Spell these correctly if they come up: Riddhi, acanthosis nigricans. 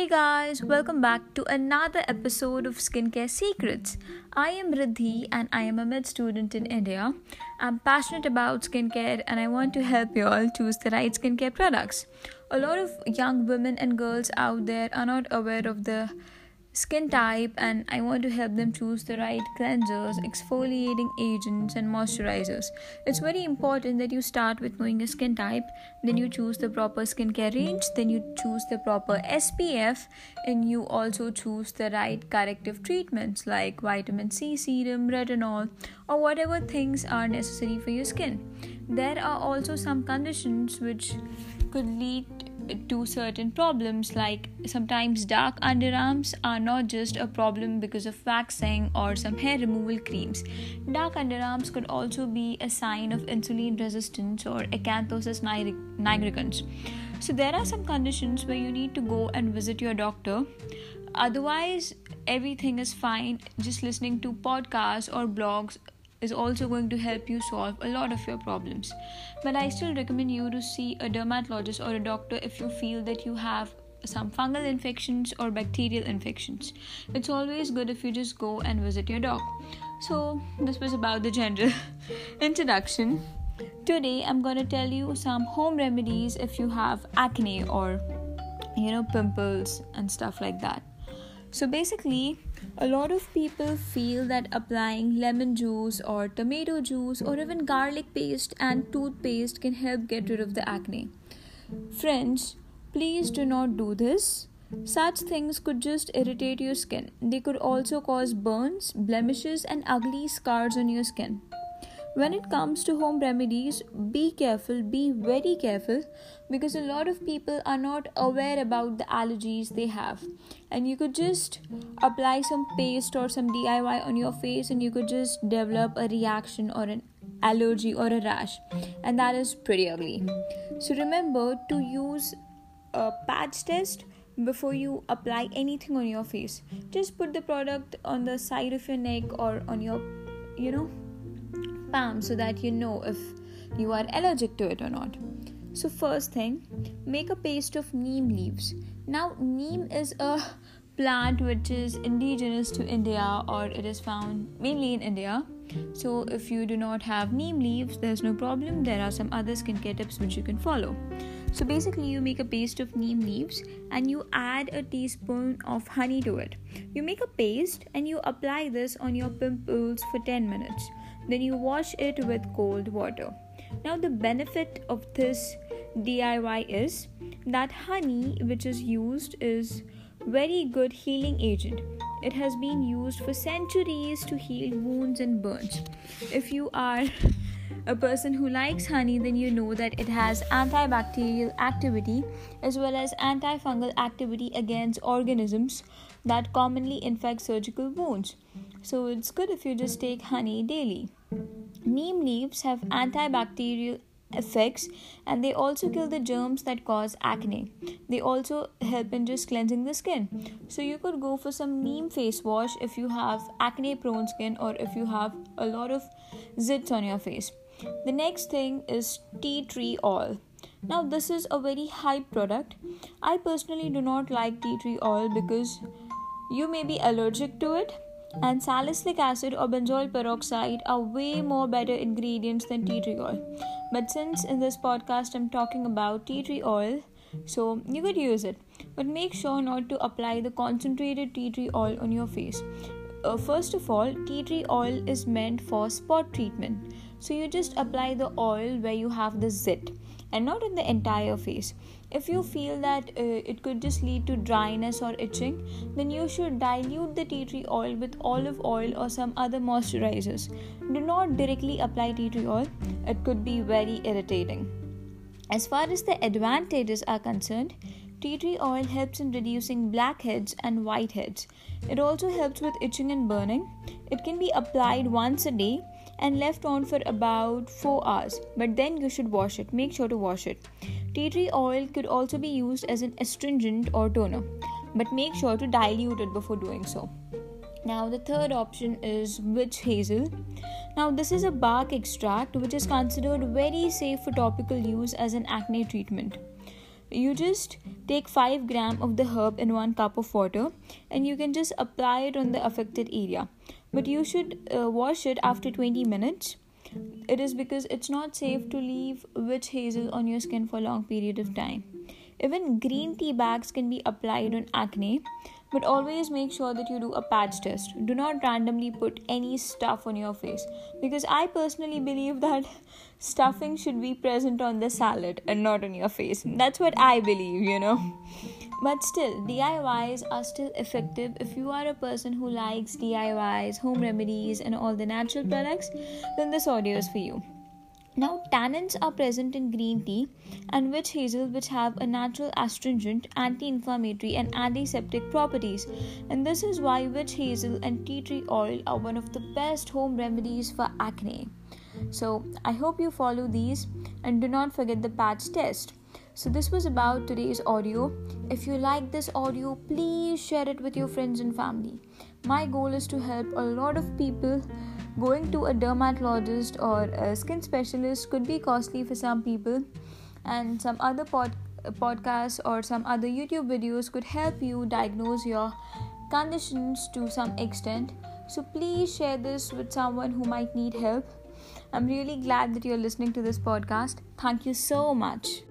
Hey guys, welcome back to another episode of Skincare Secrets. I am Riddhi and I am a med student in India. I'm passionate about skincare and I want to help you all choose the right skincare products. A lot of young women and girls out there are not aware of the skin type and I want to help them choose the right cleansers, exfoliating agents and moisturizers. It's very important that you start with knowing your skin type, then you choose the proper skincare range, then you choose the proper SPF and you also choose the right corrective treatments like vitamin C serum, retinol or whatever things are necessary for your skin. There are also some conditions which could lead to certain problems, like sometimes dark underarms are not just a problem because of waxing or some hair removal creams. Dark underarms could also be a sign of insulin resistance or acanthosis nigricans. So there are some conditions where you need to go and visit your doctor. Otherwise, everything is fine. Just listening to podcasts or blogs is also going to help you solve a lot of your problems. But I still recommend you to see a dermatologist or a doctor if you feel that you have some fungal infections or bacterial infections. It's always good if you just go and visit your doc. So this was about the general introduction. Today I'm going to tell you some home remedies if you have acne or pimples and stuff like that. So basically, a lot of people feel that applying lemon juice or tomato juice or even garlic paste and toothpaste can help get rid of the acne. Friends, please do not do this. Such things could just irritate your skin. They could also cause burns, blemishes, and ugly scars on your skin. When it comes to home remedies, be very careful because a lot of people are not aware about the allergies they have, and you could just apply some paste or some DIY on your face and you could just develop a reaction or an allergy or a rash, and that is pretty ugly. So remember to use a patch test before you apply anything on your face. Just put the product on the side of your neck or on your palm so that you know if you are allergic to it or not. So first thing, make a paste of neem leaves. Now neem is a plant which is indigenous to India, or it is found mainly in India. So if you do not have neem leaves, there's no problem. There are some other skincare tips which you can follow. So basically you make a paste of neem leaves and you add a teaspoon of honey to it. You make a paste and you apply this on your pimples for 10 minutes. Then you wash it with cold water. Now the benefit of this DIY is that honey which is used is very good healing agent. It has been used for centuries to heal wounds and burns. If you are a person who likes honey, then you know that it has antibacterial activity as well as antifungal activity against organisms that commonly infect surgical wounds. So it's good if you just take honey daily. Neem leaves have antibacterial effects and they also kill the germs that cause acne. They also help in just cleansing the skin. So you could go for some neem face wash if you have acne prone skin or if you have a lot of zits on your face. The next thing is tea tree oil. Now this is a very hype product. I personally do not like tea tree oil because you may be allergic to it, and salicylic acid or benzoyl peroxide are way more better ingredients than tea tree oil. But since in this podcast I'm talking about tea tree oil, so you could use it. But make sure not to apply the concentrated tea tree oil on your face. First of all, tea tree oil is meant for spot treatment. So you just apply the oil where you have the zit and not on the entire face. If you feel that it could just lead to dryness or itching, then you should dilute the tea tree oil with olive oil or some other moisturizers. Do not directly apply tea tree oil. It could be very irritating. As far as the advantages are concerned, tea tree oil helps in reducing blackheads and whiteheads. It also helps with itching and burning. It can be applied once a day and left on for about 4 hours, but then you should wash it. Make sure to wash it. Tea tree oil could also be used as an astringent or toner, but make sure to dilute it before doing so. Now the third option is witch hazel. Now this is a bark extract which is considered very safe for topical use as an acne treatment. you just take 5 grams of the herb in 1 cup of water and you can just apply it on the affected area. But you should wash it after 20 minutes. It is because it's not safe to leave witch hazel on your skin for a long period of time. Even green tea bags can be applied on acne, but always make sure that you do a patch test. Do not randomly put any stuff on your face, because I personally believe that stuffing should be present on the salad and not on your face. That's what I believe, you know. But still, DIYs are still effective if you are a person who likes DIYs, home remedies and all the natural products, then this audio is for you. Now, tannins are present in green tea and witch hazel, which have a natural astringent, anti-inflammatory and antiseptic properties. And this is why witch hazel and tea tree oil are one of the best home remedies for acne. So, I hope you follow these and do not forget the patch test. So this was about today's audio. If you like this audio, please share it with your friends and family. My goal is to help a lot of people. Going to a dermatologist or a skin specialist could be costly for some people, and some other podcasts or some other YouTube videos could help you diagnose your conditions to some extent. So please share this with someone who might need help. I'm really glad that you're listening to this podcast. Thank you so much.